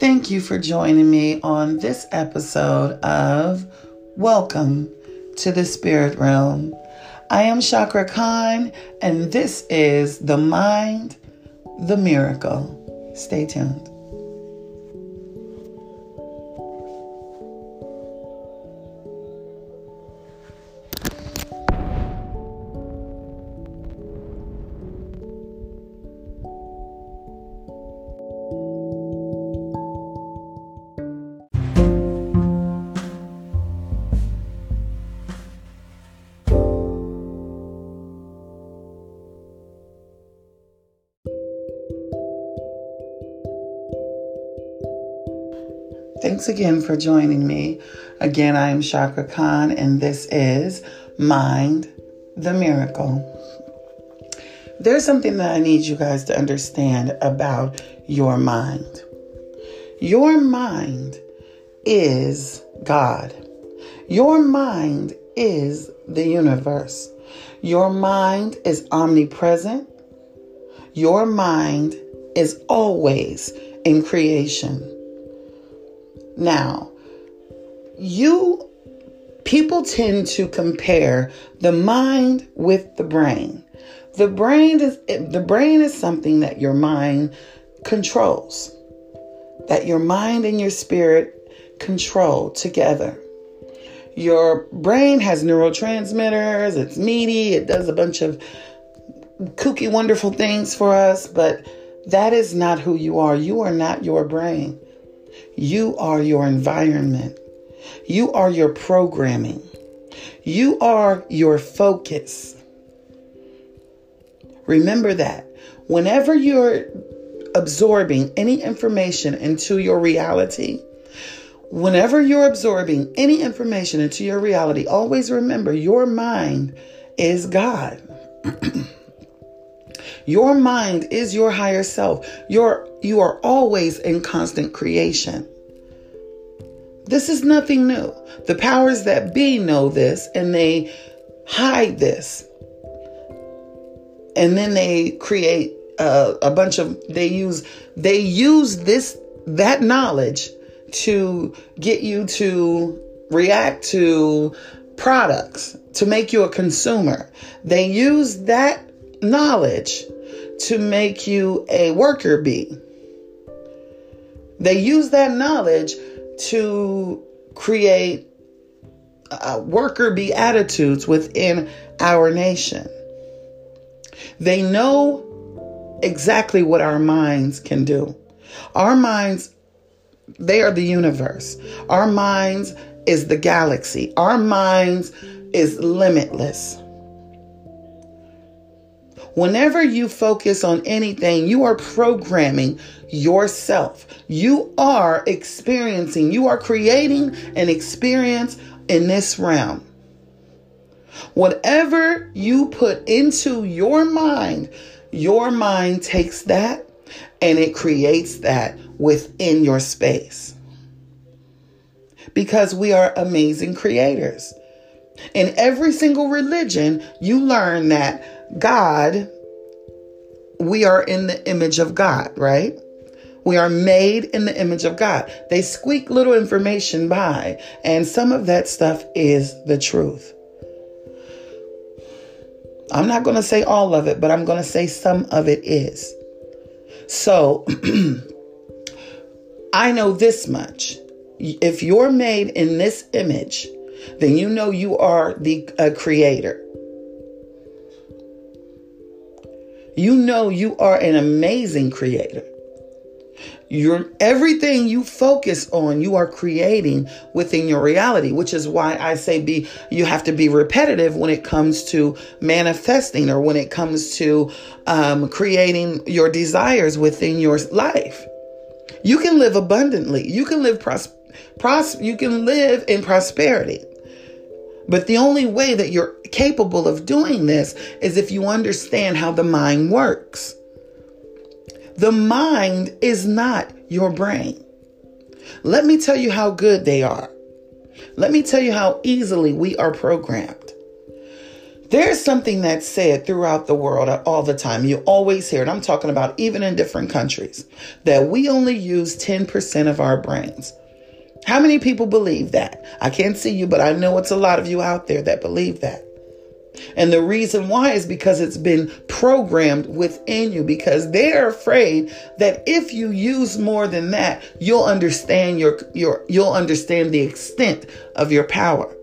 Thank you for joining me on this episode of Welcome to the Spirit Realm. I am Chakra Khan, and this is The Mind, the Miracle. Stay tuned. Thanks again for joining me. Again, I am Chakra Khan, and this is Mind, the Miracle. There's something that I need you guys to understand about your mind. Your mind is God. Your mind is the universe. Your mind is omnipresent. Your mind is always in creation. Now, people tend to compare the mind with the brain. The brain is something that your mind controls, that your mind and your spirit control together. Your brain has neurotransmitters, it's meaty, it does a bunch of kooky, wonderful things for us, but that is not who you are. You are not your brain. You are your environment. You are your programming. You are your focus. Remember that. Whenever you're absorbing any information into your reality, always remember your mind is God. Your mind is your higher self. You are always in constant creation. This is nothing new. The powers that be know this, and they hide this. And then they create they use that knowledge to get you to react to products, to make you a consumer. They use that knowledge to make you a worker bee. They use that knowledge to create worker bee attitudes within our nation. They know exactly what our minds can do. Our minds, they are the universe. Our minds is the galaxy. Our minds is limitless. Whenever you focus on anything, you are programming yourself. You are experiencing, you are creating an experience in this realm. Whatever you put into your mind takes that and it creates that within your space. Because we are amazing creators. In every single religion, you learn that God, we are in the image of God, right? We are made in the image of God. They squeak little information by, and some of that stuff is the truth. I'm not going to say all of it, but I'm going to say some of it is. So, I know this much. If you're made in this image, then you know you are the creator. You know you are an amazing creator. Everything you focus on, you are creating within your reality, which is why I say you have to be repetitive when it comes to manifesting or when it comes to creating your desires within your life. You can live abundantly. You can live in prosperity. But the only way that you're capable of doing this is if you understand how the mind works. The mind is not your brain. Let me tell you how good they are. Let me tell you how easily we are programmed. There's something that's said throughout the world all the time. You always hear it. I'm talking about even in different countries, that we only use 10% of our brains. How many people believe that? I can't see you, but I know it's a lot of you out there that believe that. And the reason why is because it's been programmed within you, because they're afraid that if you use more than that, you'll understand you'll understand the extent of your power.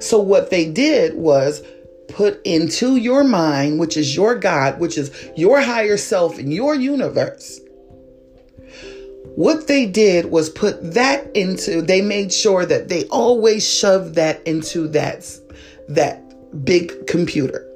So what they did was put into your mind, which is your God, which is your higher self and your universe. What they did was put that into, they made sure that they always shoved that into that big computer.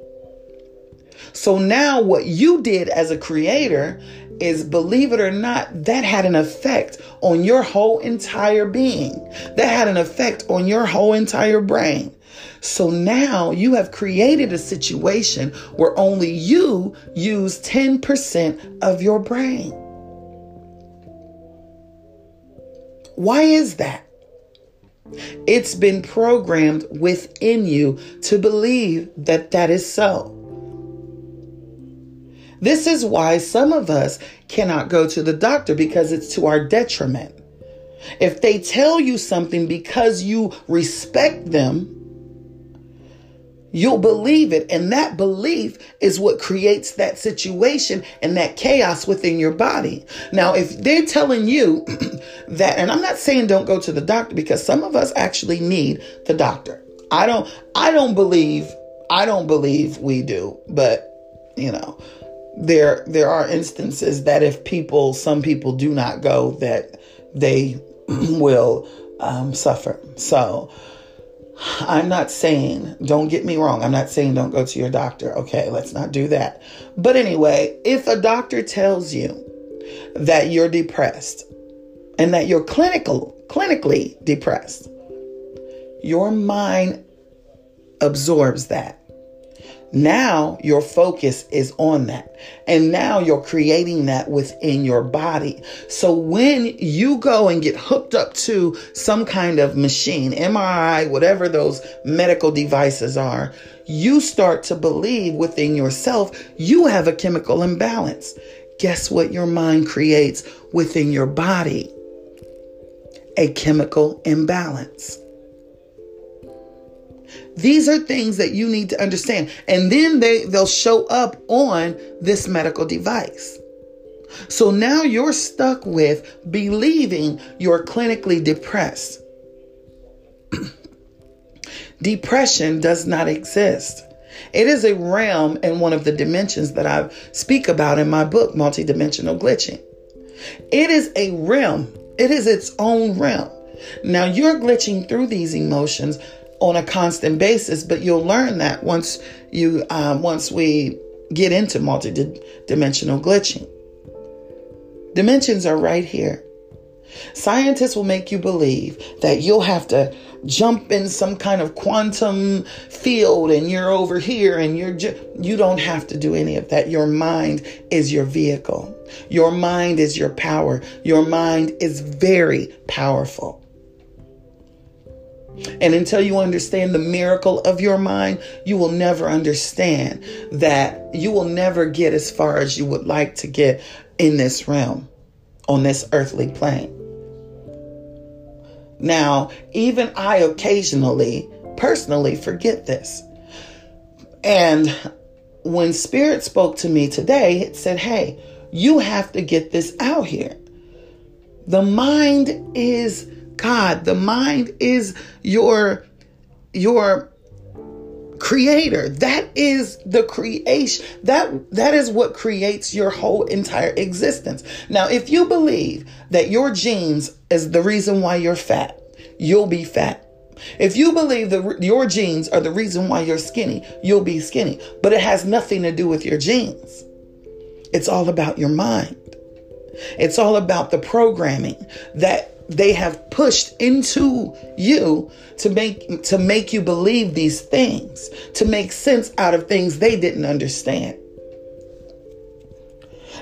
So now what you did as a creator is, believe it or not, that had an effect on your whole entire being. That had an effect on your whole entire brain. So now you have created a situation where only you use 10% of your brain. Why is that? It's been programmed within you to believe that that is so. This is why some of us cannot go to the doctor, because it's to our detriment. If they tell you something because you respect them, you'll believe it. And that belief is what creates that situation and that chaos within your body. Now, if they're telling you that, and I'm not saying don't go to the doctor, because some of us actually need the doctor. I don't believe we do, but you know, there are instances that if people, some people do not go, that they will suffer. So I'm not saying, don't get me wrong, I'm not saying don't go to your doctor. Okay, let's not do that. But anyway, if a doctor tells you that you're depressed and that you're clinically depressed, your mind absorbs that. Now your focus is on that. And now you're creating that within your body. So when you go and get hooked up to some kind of machine, MRI, whatever those medical devices are, you start to believe within yourself you have a chemical imbalance. Guess what your mind creates within your body? A chemical imbalance. These are things that you need to understand. And then they'll show up on this medical device. So now you're stuck with believing you're clinically depressed. Depression does not exist. It is a realm in one of the dimensions that I speak about in my book, Multidimensional Glitching. It is a realm. It is its own realm. Now you're glitching through these emotions on a constant basis, but you'll learn that once you, once we get into multidimensional glitching. Dimensions are right here. Scientists will make you believe that you'll have to jump in some kind of quantum field and you're over here and you don't have to do any of that. Your mind is your vehicle. Your mind is your power. Your mind is very powerful. And until you understand the miracle of your mind, you will never understand that you will never get as far as you would like to get in this realm, on this earthly plane. Now, even I occasionally, personally forget this. And when Spirit spoke to me today, it said, hey, you have to get this out here. The mind is God. The mind is your creator. That is the creation. That is what creates your whole entire existence. Now, if you believe that your genes is the reason why you're fat, you'll be fat. If you believe that your genes are the reason why you're skinny, you'll be skinny. But it has nothing to do with your genes. It's all about your mind. It's all about the programming that they have pushed into you to make you believe these things, to make sense out of things they didn't understand.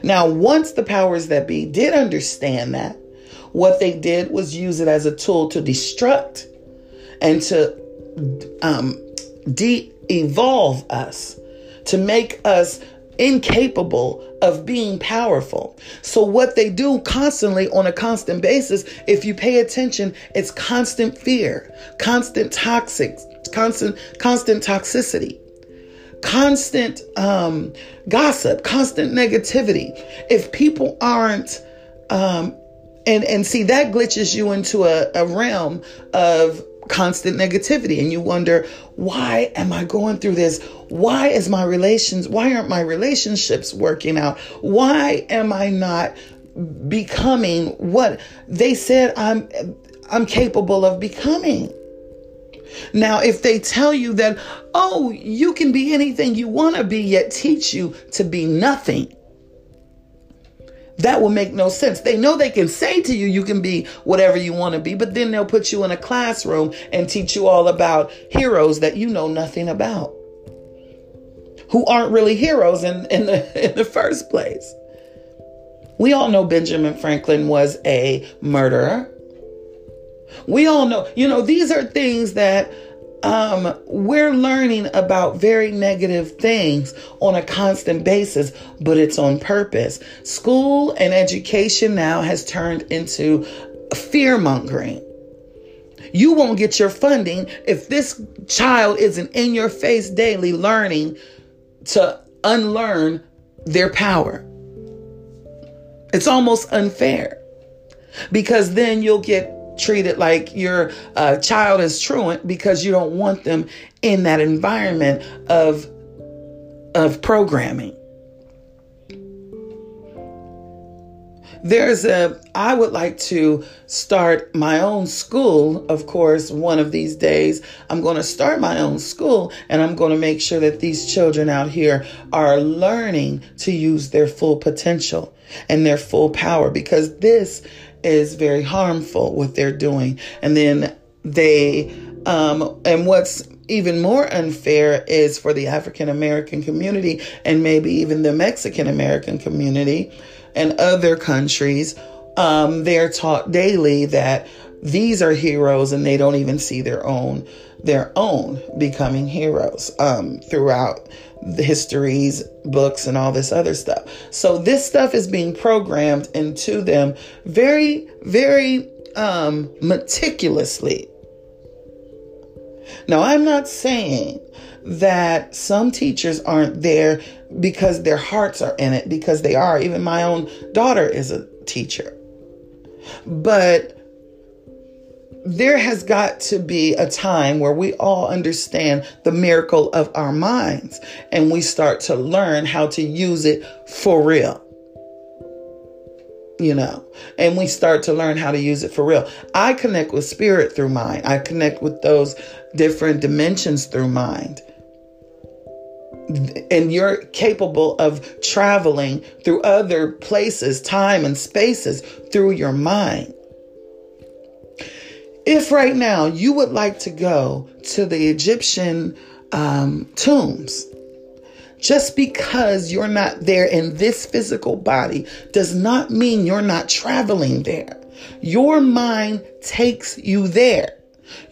Now, once the powers that be did understand that, what they did was use it as a tool to destruct and to de-evolve us, to make us incapable of being powerful. So what they do constantly on a constant basis, if you pay attention, it's constant fear, constant toxicity, constant gossip, constant negativity. If people aren't and see, that glitches you into a realm of constant negativity, and you wonder, why am I going through this? Why aren't my relationships working out? Why am I not becoming what they said I'm capable of becoming? Now, if they tell you that, oh, you can be anything you want to be, yet teach you to be nothing, that will make no sense. They know they can say to you, you can be whatever you want to be, but then they'll put you in a classroom and teach you all about heroes that you know nothing about, who aren't really heroes in the first place. We all know Benjamin Franklin was a murderer. We all know, these are things that we're learning about, very negative things on a constant basis, but it's on purpose. School and education now has turned into fear mongering. You won't get your funding if this child isn't in your face daily learning to unlearn their power. It's almost unfair, because then you'll get treated like your child is truant, because you don't want them in that environment of programming. I would like to start my own school. Of course, one of these days, I'm going to start my own school, and I'm going to make sure that these children out here are learning to use their full potential and their full power, because this is very harmful what they're doing. And then and what's even more unfair is for the African American community, and maybe even the Mexican American community and other countries, they're taught daily that these are heroes, and they don't even see their own becoming heroes throughout the histories, books, and all this other stuff. So this stuff is being programmed into them very, very meticulously. Now, I'm not saying that some teachers aren't there because their hearts are in it, because they are. Even my own daughter is a teacher. But there has got to be a time where we all understand the miracle of our minds, and we start to learn how to use it for real. And we start to learn how to use it for real. I connect with spirit through mind. I connect with those different dimensions through mind. And you're capable of traveling through other places, time and spaces through your mind. If right now you would like to go to the Egyptian tombs, just because you're not there in this physical body does not mean you're not traveling there. Your mind takes you there.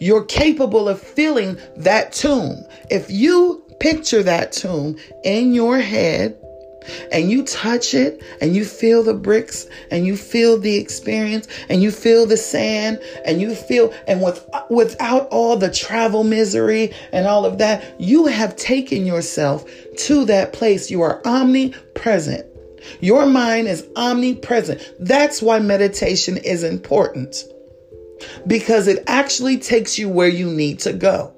You're capable of feeling that tomb. If you picture that tomb in your head, and you touch it, and you feel the bricks, and you feel the experience, and you feel the sand, and you feel, and without all the travel misery and all of that, you have taken yourself to that place. You are omnipresent. Your mind is omnipresent. That's why meditation is important, because it actually takes you where you need to go.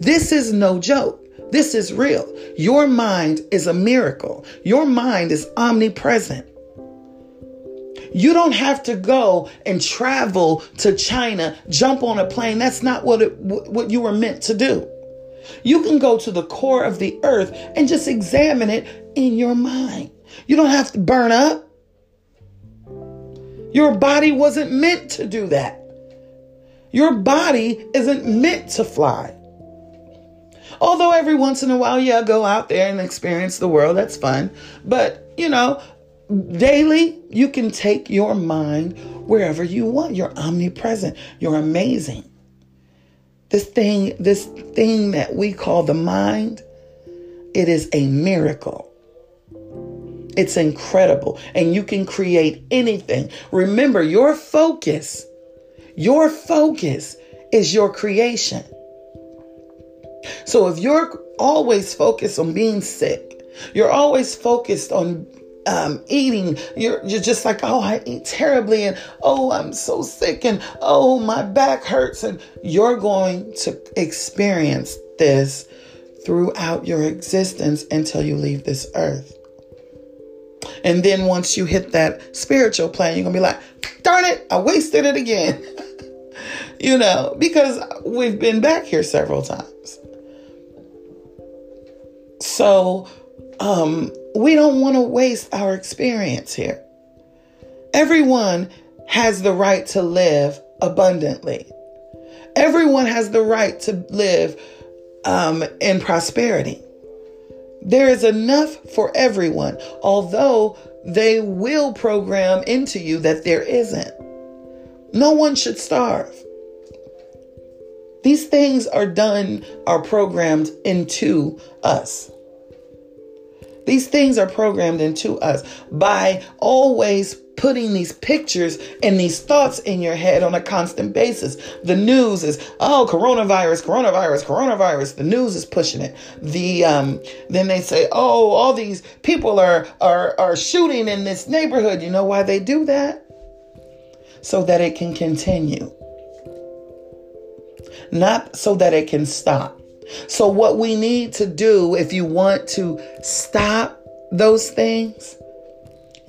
This is no joke. This is real. Your mind is a miracle. Your mind is omnipresent. You don't have to go and travel to China, jump on a plane. That's not what you were meant to do. You can go to the core of the earth and just examine it in your mind. You don't have to burn up. Your body wasn't meant to do that. Your body isn't meant to fly. Although every once in a while, go out there and experience the world. That's fun. But, daily, you can take your mind wherever you want. You're omnipresent. You're amazing. This thing that we call the mind, it is a miracle. It's incredible. And you can create anything. Remember, your focus is your creation. So if you're always focused on being sick, you're always focused on eating, you're just like, oh, I eat terribly, and oh, I'm so sick, and oh, my back hurts, and you're going to experience this throughout your existence until you leave this earth. And then once you hit that spiritual plane, you're going to be like, darn it, I wasted it again. Because we've been back here several times. So we don't want to waste our experience here. Everyone has the right to live abundantly. Everyone has the right to live in prosperity. There is enough for everyone, although they will program into you that there isn't. No one should starve. These things are programmed into us. These things are programmed into us by always putting these pictures and these thoughts in your head on a constant basis. The news is, oh, coronavirus. The news is pushing it. Then they say, oh, all these people are shooting in this neighborhood. You know why they do that? So that it can continue. Not so that it can stop. So what we need to do, if you want to stop those things,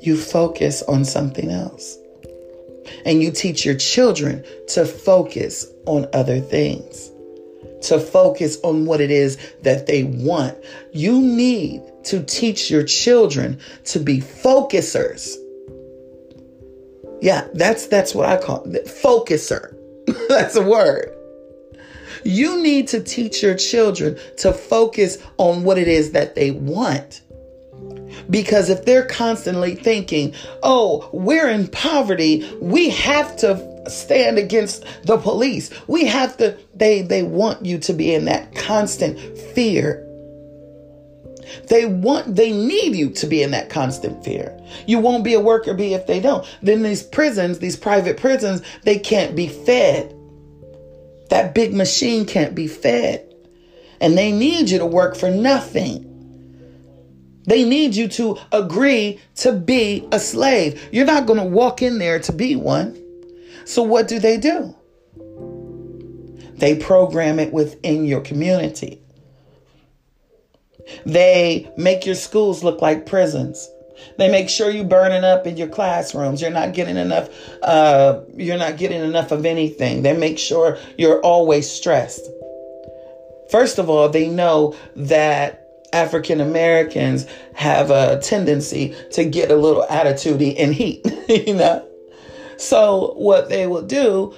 you focus on something else. And you teach your children to focus on other things, to focus on what it is that they want. You need to teach your children to be focusers. Yeah, that's what I call it, focuser. That's a word. You need to teach your children to focus on what it is that they want. Because if they're constantly thinking, oh, we're in poverty, we have to stand against the police. We have to, they want you to be in that constant fear. They need you to be in that constant fear. You won't be a worker bee if they don't. Then these prisons, these private prisons, they can't be fed. That big machine can't be fed. And they need you to work for nothing. They need you to agree to be a slave. You're not going to walk in there to be one. So what do? They program it within your community. They make your schools look like prisons. They make sure you're burning up in your classrooms. You're not getting enough. You're not getting enough of anything. They make sure you're always stressed. First of all, they know that African Americans have a tendency to get a little attitudey and heat, So what they will do,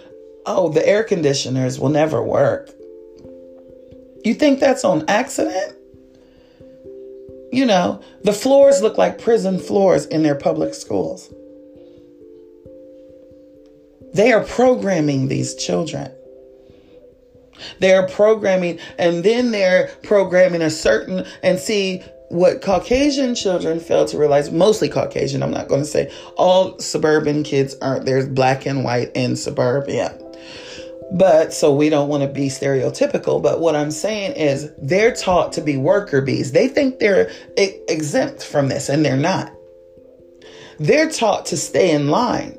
oh, the air conditioners will never work. You think that's on accident? The floors look like prison floors in their public schools. They are programming these children. They're programming, and then they're programming see what Caucasian children fail to realize, mostly Caucasian. I'm not going to say all suburban kids aren't. There's black and white in suburbia. But so we don't want to be stereotypical. But what I'm saying is they're taught to be worker bees. They think they're exempt from this, and they're not. They're taught to stay in line,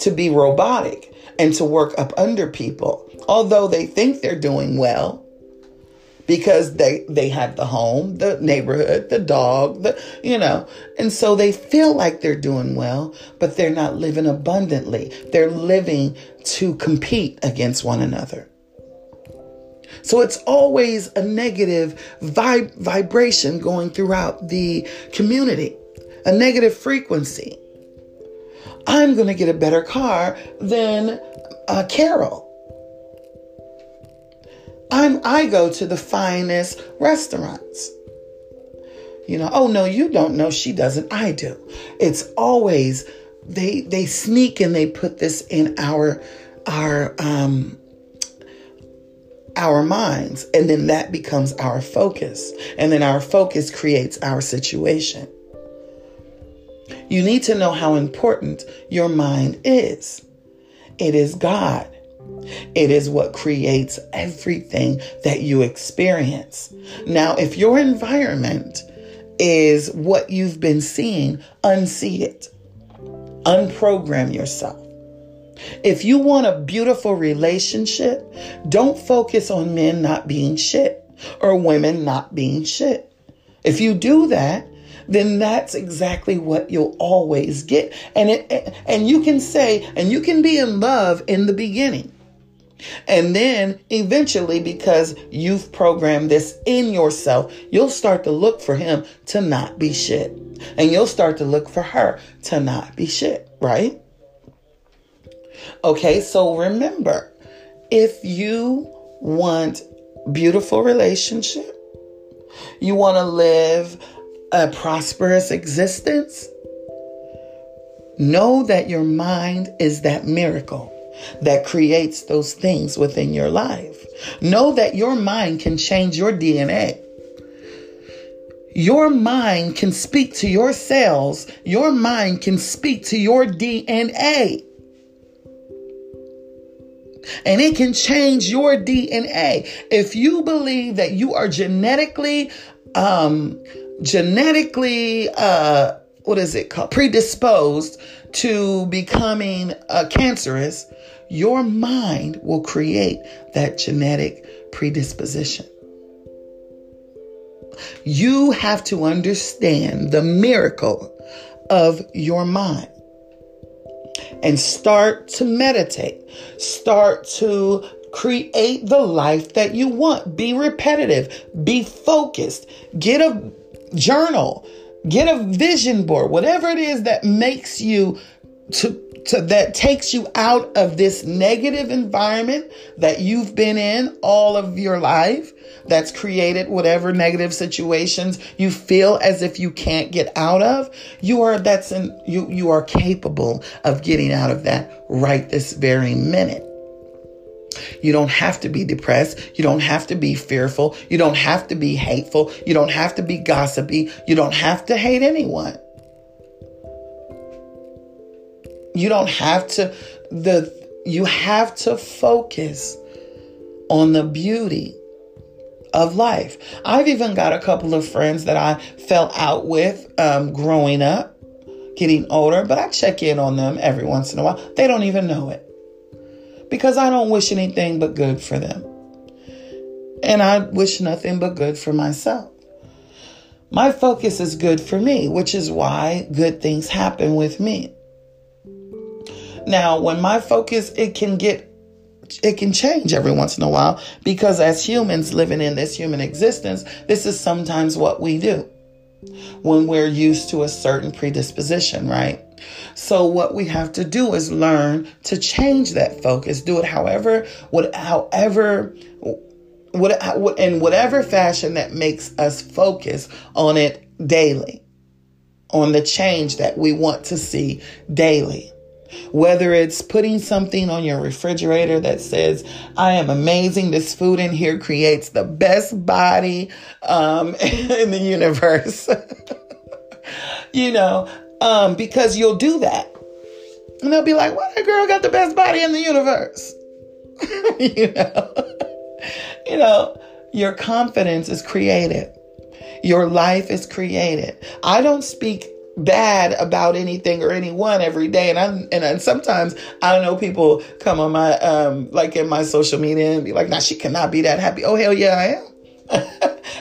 to be robotic, and to work up under people. Although they think they're doing well because they have the home, the neighborhood, the dog, and so they feel like they're doing well, but they're not living abundantly. They're living to compete against one another. So it's always a negative vibration going throughout the community, a negative frequency. I'm going to get a better car than Carol. I go to the finest restaurants. Oh, no, you don't know. She doesn't. I do. It's always they sneak and they put this in our our minds, and then that becomes our focus, and then our focus creates our situation. You need to know how important your mind is. It is God. It is what creates everything that you experience. Now, if your environment is what you've been seeing, unsee it. Unprogram yourself. If you want a beautiful relationship, don't focus on men not being shit or women not being shit. If you do that, then that's exactly what you'll always get. And you can say, and you can be in love in the beginning. And then eventually, because you've programmed this in yourself, you'll start to look for him to not be shit. And you'll start to look for her to not be shit, right? Okay, so remember, if you want beautiful relationship, you want to live a prosperous existence, know that your mind is that miracle that creates those things within your life. Know that your mind can change your DNA. Your mind can speak to your cells. Your mind can speak to your DNA. And it can change your DNA. If you believe that you are genetically, what is it called? Predisposed to becoming cancerous, your mind will create that genetic predisposition. You have to understand the miracle of your mind and start to meditate. Start to create the life that you want. Be repetitive. Be focused. Get a journal. Get a vision board. Whatever it is that makes you that takes you out of this negative environment that you've been in all of your life, that's created whatever negative situations you feel as if you can't get out of. You are capable of getting out of that right this very minute. You don't have to be depressed. You don't have to be fearful. You don't have to be hateful. You don't have to be gossipy. You don't have to hate anyone. You have to focus on the beauty of life. I've even got a couple of friends that I fell out with growing up, getting older, but I check in on them every once in a while. They don't even know it, because I don't wish anything but good for them. And I wish nothing but good for myself. My focus is good for me, which is why good things happen with me. Now, when my focus, it can change every once in a while, because as humans living in this human existence, this is sometimes what we do when we're used to a certain predisposition, right? So what we have to do is learn to change that focus. Do it in whatever fashion that makes us focus on it daily, on the change that we want to see daily. Whether it's putting something on your refrigerator that says, I am amazing. This food in here creates the best body in the universe. Because you'll do that. And they'll be like, well, that girl got the best body in the universe. Your confidence is created. Your life is created. I don't speak bad about anything or anyone every day. And sometimes I know people come on my, in my social media and be like, nah, she cannot be that happy. Oh, hell yeah, I am.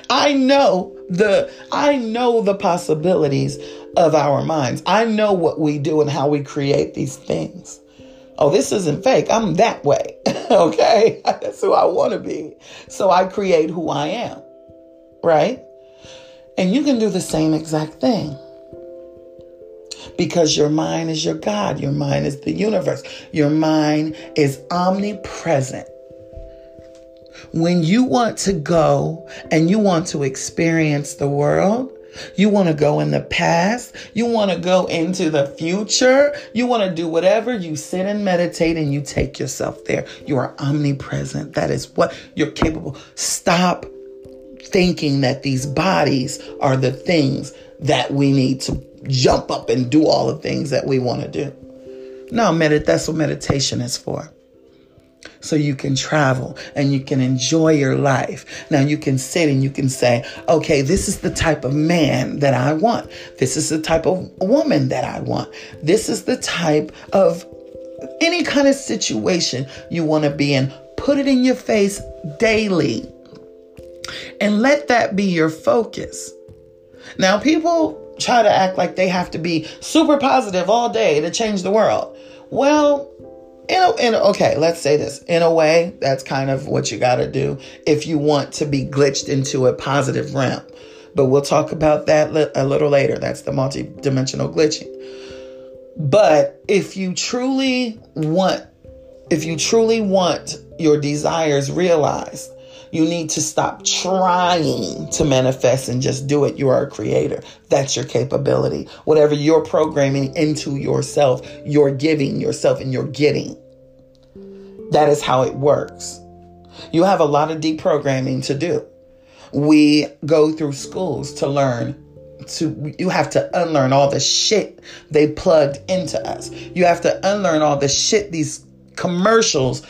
I know the possibilities of our minds. I know what we do and how we create these things. Oh, this isn't fake. I'm that way. Okay. That's who I want to be. So I create who I am. Right. And you can do the same exact thing, because your mind is your God. Your mind is the universe. Your mind is omnipresent. When you want to go and you want to experience the world, You want to go in the past. You want to go into the future. You want to do whatever. You sit and meditate and you take yourself there. You are omnipresent. That is what you're capable. Stop thinking that these bodies are the things that we need to jump up and do all the things that we want to do. No, that's what meditation is for. So you can travel and you can enjoy your life. Now you can sit and you can say, okay, this is the type of man that I want. This is the type of woman that I want. This is the type of any kind of situation you want to be in. Put it in your face daily and let that be your focus. Now people try to act like they have to be super positive all day to change the world. Well, okay, let's say this. In a way, that's kind of what you got to do if you want to be glitched into a positive realm. But we'll talk about that a little later. That's the multidimensional glitching. But if you truly want your desires realized, you need to stop trying to manifest and just do it. You are a creator. That's your capability. Whatever you're programming into yourself, you're giving yourself and you're getting. That is how it works. You have a lot of deprogramming to do. We go through schools to learn. You have to unlearn all the shit they plugged into us. You have to unlearn all the shit these commercials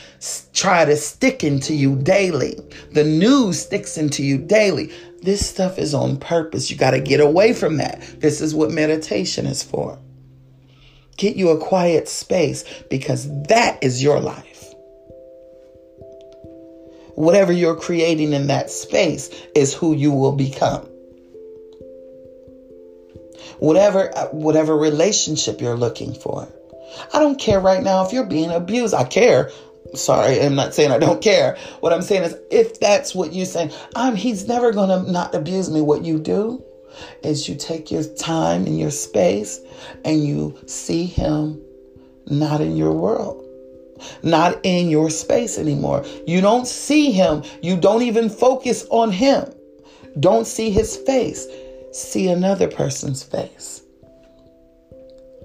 try to stick into you daily. The news sticks into you daily. This stuff is on purpose. You got to get away from that. This is what meditation is for. Get you a quiet space because that is your life. Whatever you're creating in that space is who you will become. Whatever relationship you're looking for. I don't care right now if you're being abused. I care. Sorry, I'm not saying I don't care. What I'm saying is if that's what you're saying, he's never going to not abuse me. What you do is you take your time and your space and you see him not in your world, not in your space anymore. You don't see him. You don't even focus on him. Don't see his face. See another person's face.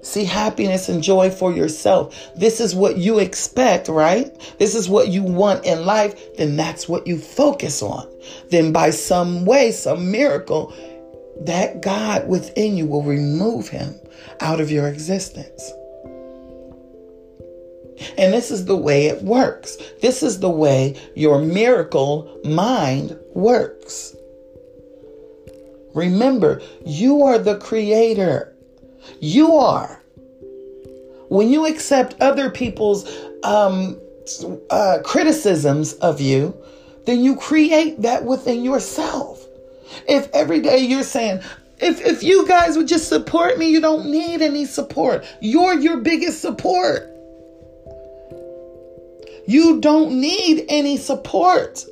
See happiness and joy for yourself. This is what you expect, right? This is what you want in life. Then that's what you focus on. Then by some way, some miracle, that God within you will remove him out of your existence. And this is the way it works. This is the way your miracle mind works. Remember, you are the creator. You are. When you accept other people's criticisms of you, then you create that within yourself. If every day you're saying, if you guys would just support me, you don't need any support. You're your biggest support. You don't need any support.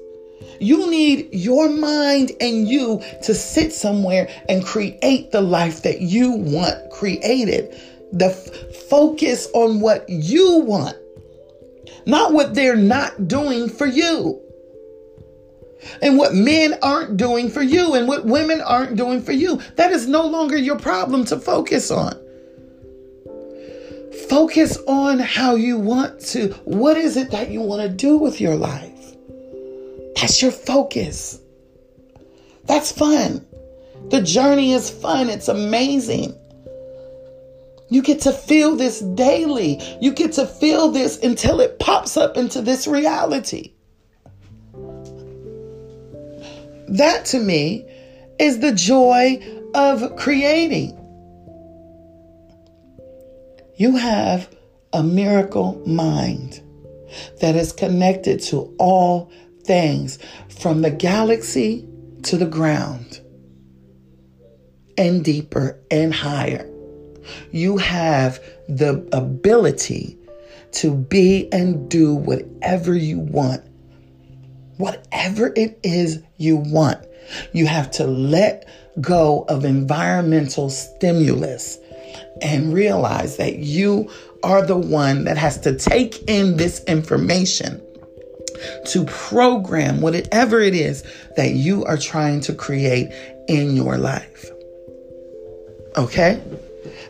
You need your mind and you to sit somewhere and create the life that you want created. The focus on what you want, not what they're not doing for you. And what men aren't doing for you and what women aren't doing for you. That is no longer your problem to focus on. Focus on how you want to. What is it that you want to do with your life? That's your focus. That's fun. The journey is fun. It's amazing. You get to feel this daily. You get to feel this until it pops up into this reality. That to me is the joy of creating. You have a miracle mind that is connected to all things from the galaxy to the ground and deeper and higher. You have the ability to be and do whatever you want, whatever it is you want. You have to let go of environmental stimulus and realize that you are the one that has to take in this information to program whatever it is that you are trying to create in your life. Okay?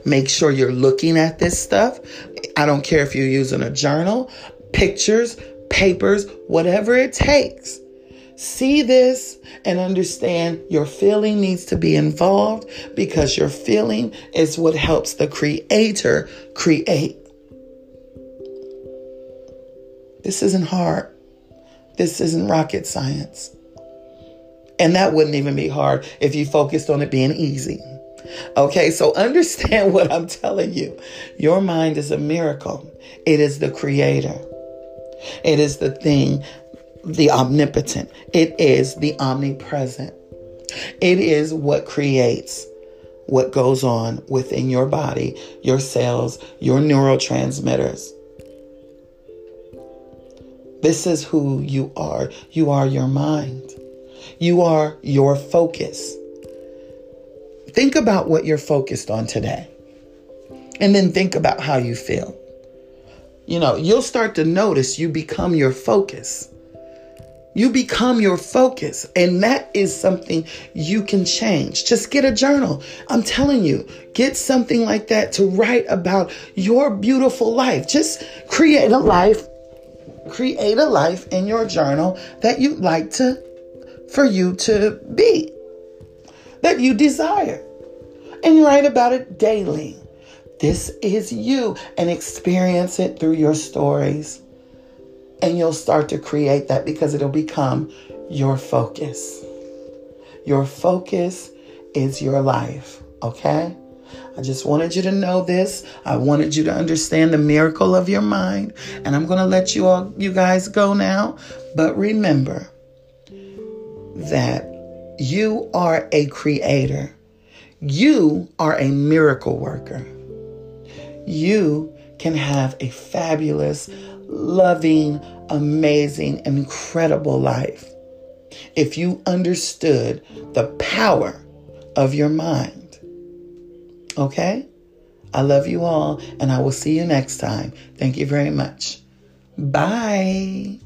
Make sure you're looking at this stuff. I don't care if you're using a journal, pictures, papers, whatever it takes. See this and understand your feeling needs to be involved, because your feeling is what helps the creator create. This isn't hard. This isn't rocket science. And that wouldn't even be hard if you focused on it being easy. Okay, so understand what I'm telling you. Your mind is a miracle. It is the creator. It is the thing, the omnipotent. It is the omnipresent. It is what creates what goes on within your body, your cells, your neurotransmitters. This is who you are. You are your mind. You are your focus. Think about what you're focused on today. And then think about how you feel. You know, you'll start to notice you become your focus. You become your focus. And that is something you can change. Just get a journal. I'm telling you, get something like that to write about your beautiful life. Just create a life. Create a life in your journal that you'd like to, for you to be, that you desire, and write about it daily. This is you, and experience it through your stories, and you'll start to create that, because it'll become your focus. Your focus is your life, okay? I just wanted you to know this. I wanted you to understand the miracle of your mind. And I'm going to let you guys go now. But remember that you are a creator. You are a miracle worker. You can have a fabulous, loving, amazing, incredible life if you understood the power of your mind. Okay? I love you all, and I will see you next time. Thank you very much. Bye.